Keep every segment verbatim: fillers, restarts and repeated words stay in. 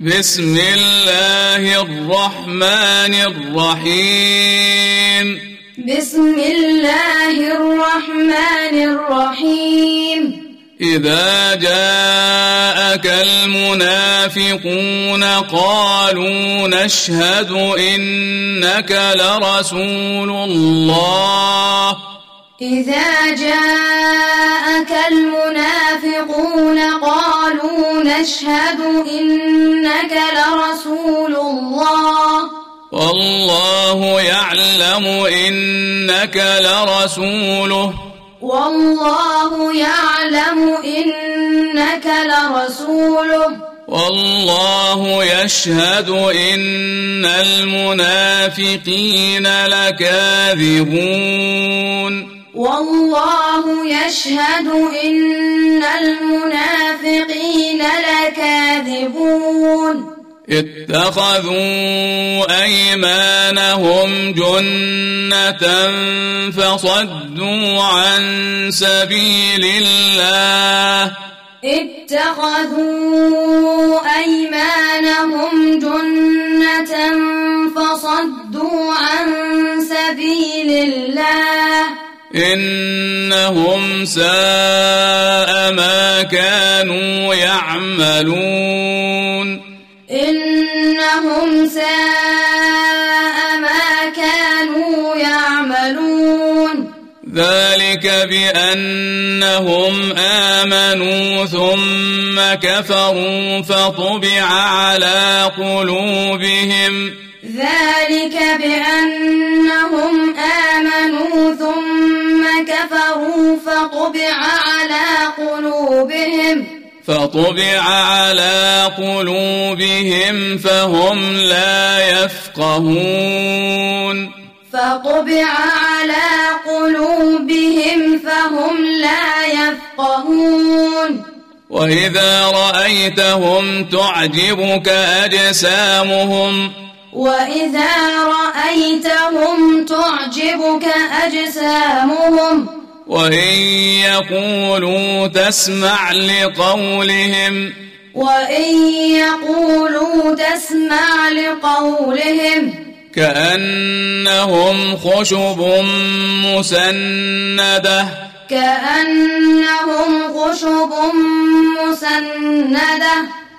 بسم الله الرحمن الرحيم بسم الله الرحمن الرحيم إذا جاءك المنافقون قالوا نشهد إنك لرسول الله إذا جاءك المنافقون قالوا نشهد إنك لرسول الله والله يعلم إنك لرسوله والله يعلم إنك لرسوله والله يشهد إن المنافقين لكاذبون والله يشهد إن المنافقين لكاذبون اتخذوا أيمانهم جنة فصدوا عن سبيل الله اتخذوا أيمانهم جنة فصدوا عن سبيل الله إنهم ساء ما كانوا يعملون إنهم ساء ما كانوا يعملون ذلك بأنهم آمنوا ثم كفروا فطبع على قلوبهم ذلك بأنهم آمنوا ثم كفروا فطبع على قلوبهم فطبع على قلوبهم فهم لا يفقهون فطبع على قلوبهم فهم لا يفقهون وإذا رأيتهم تعجبك أجسامهم وإذا رأيتهم تعجبك أجسامهم وإن يقولوا تسمع لقولهم وإن يقولوا تسمع لقولهم كأنهم خشب مسندة كأنهم خشب مسندة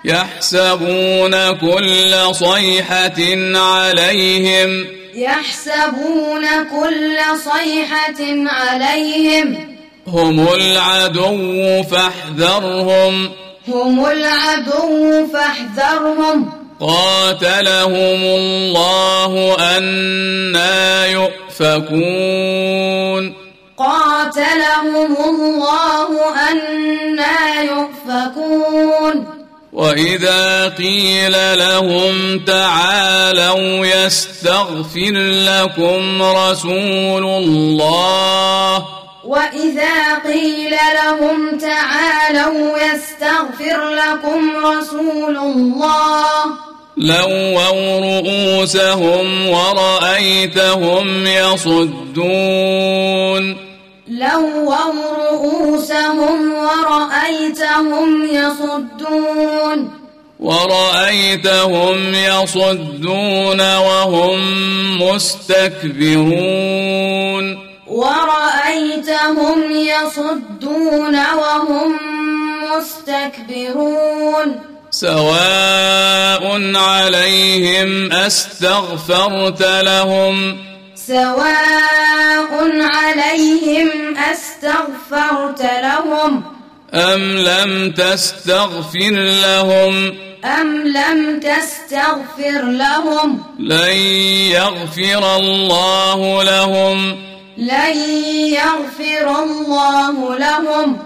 يحسبون كل صيحة عليهم يحسبون كل صيحة عليهم هم العدو فاحذرهم هم العدو فاحذرهم قاتلهم الله أنى يؤفكون قاتلهم الله أنى يؤفكون وإذا قيل لهم تعالوا يستغفر لكم رسول الله وإذا قيل لهم تعالوا يستغفر لكم رسول الله لووا رؤوسهم ورأيتهم يصدون لووا رؤوسهم ورأيتهم يصدون ورأيتهم يصدون وهم مستكبرون ورأيتهم يصدون وهم مستكبرون سواء عليهم أستغفرت لهم سواء عليهم أستغفرت لهم أم لم تستغفر لهم أم لم تستغفر لهم لن يغفر الله لهم لن يغفر الله لهم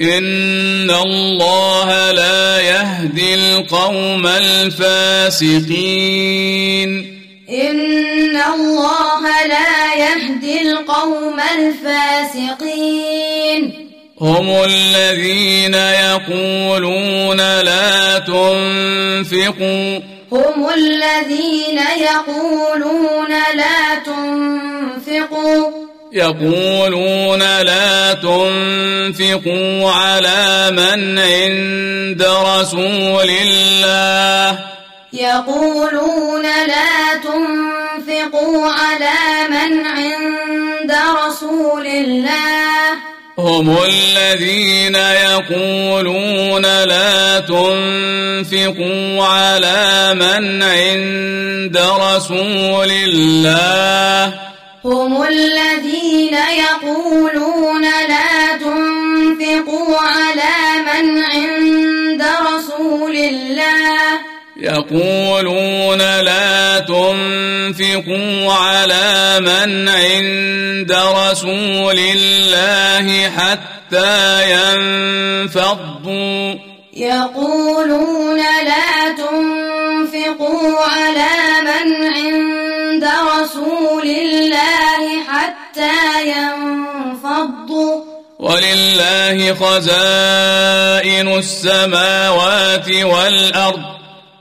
إن الله لا يهدي القوم الفاسقين إن الله لا يهدي القوم الفاسقين هم الذين يقولون لا تنفقوا هم الذين يقولون لا تنفقوا يقولون لا تنفقوا على من عند رسول الله يقولون لا تنفقوا على من عند رسول الله هم الذين يقولون لا تنفقوا على من عند رسول الله هم الذين يقولون لا تنفقوا على من عند رسول الله يقولون لا تنفقوا على من عند رسول الله حتى ينفضوا يقولون لا تنفقوا على من عند رسول الله حتى ينفضوا ولله خزائن السماوات والأرض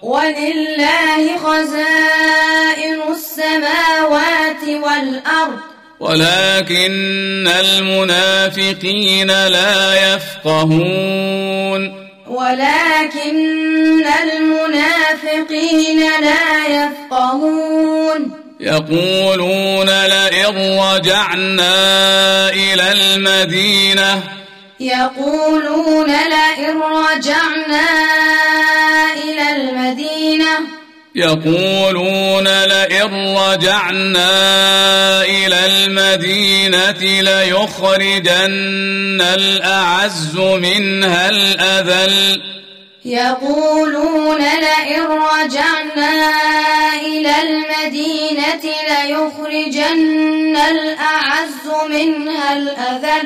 ولله خزائن السماوات والأرض ولكن المنافقين لا يفقهون ولكن المنافقين لا يفقهون يقولون لئن رجعنا إلى المدينة يقولون لئن رجعنا إلى المدينة يقولون لئن رجعنا إلى المدينة ليخرجن الأعز منها الأذل يقولون لئن رجعنا إلى المدينة ليخرجن الأعز منها الأذل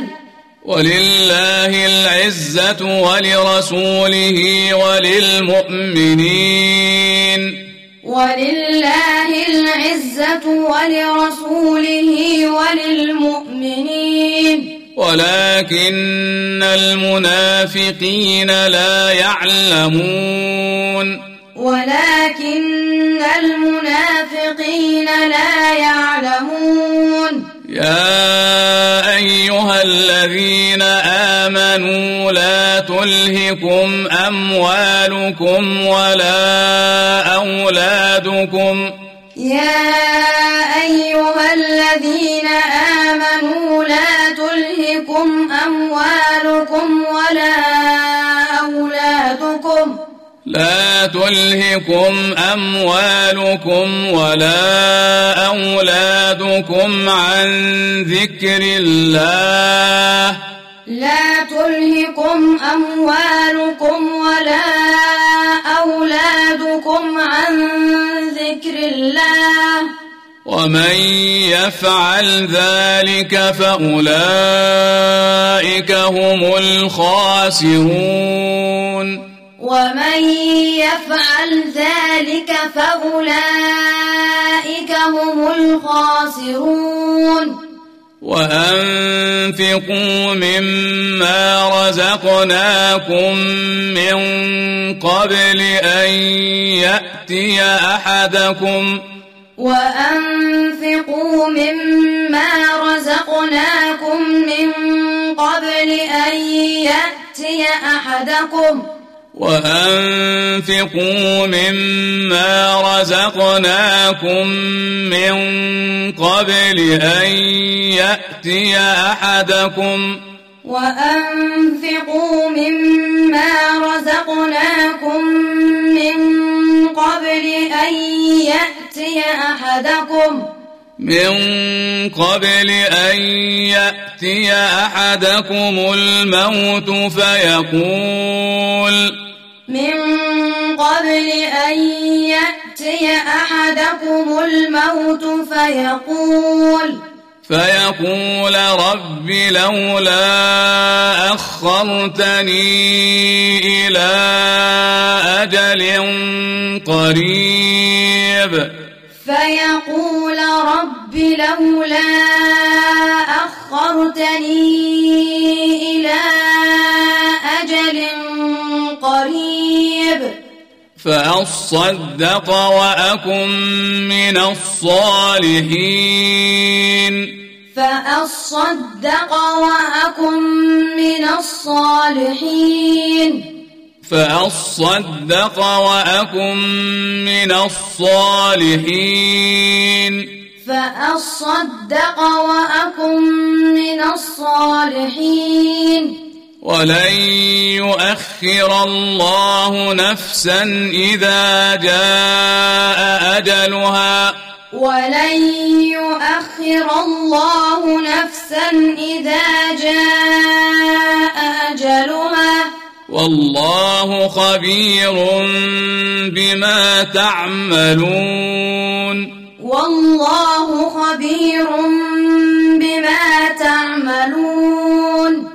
ولله العزة ولرسوله وللمؤمنين ولله العزة ولرسوله وللمؤمنين ولكن المنافقين لا يعلمون ولكن المنافقين لا يعلمون يا أيها الذين آمنوا لا تلهكم أموالكم ولا أولادكم يا أيها الذين آمنوا لا تلهكم أموالكم ولا أولادكم لا تلهكم أموالكم ولا أولادكم عن ذكر الله لا تلهكم أموالكم ولا أولادكم عن ذكر الله ومن يفعل ذلك فأولئك هم الخاسرون ومن يفعل ذلك فأولئك هم الخاسرون وأنفقوا مما رزقناكم من قبل أن يأتي أحدكم وأنفقوا مما رزقناكم من قبل أن يأتي أحدكم وأنفقوا مما رزقناكم من قبل أن يأتي أحدكم وأنفقوا مما رزقناكم من قبل أن يأتي أحدكم من قبل أن يأتي أحدكم الموت فيقول من قبل أن يأتي أحدكم الموت فيقول فيقول رب لولا أخرتني إلى أجل قريب فيقول رب لولا أخرتني إلى أجل قريب فأصدق وأكن من الصالحين فأصدق وأكن من الصالحين فأصدق وأكن من الصالحين فأصدق وأكن من الصالحين ولن يؤخر الله نفسا إذا جاء أجلها ولن يؤخر الله نفسا إذا جاء أجلها والله خبير بما تعملون والله خبير بما تعملون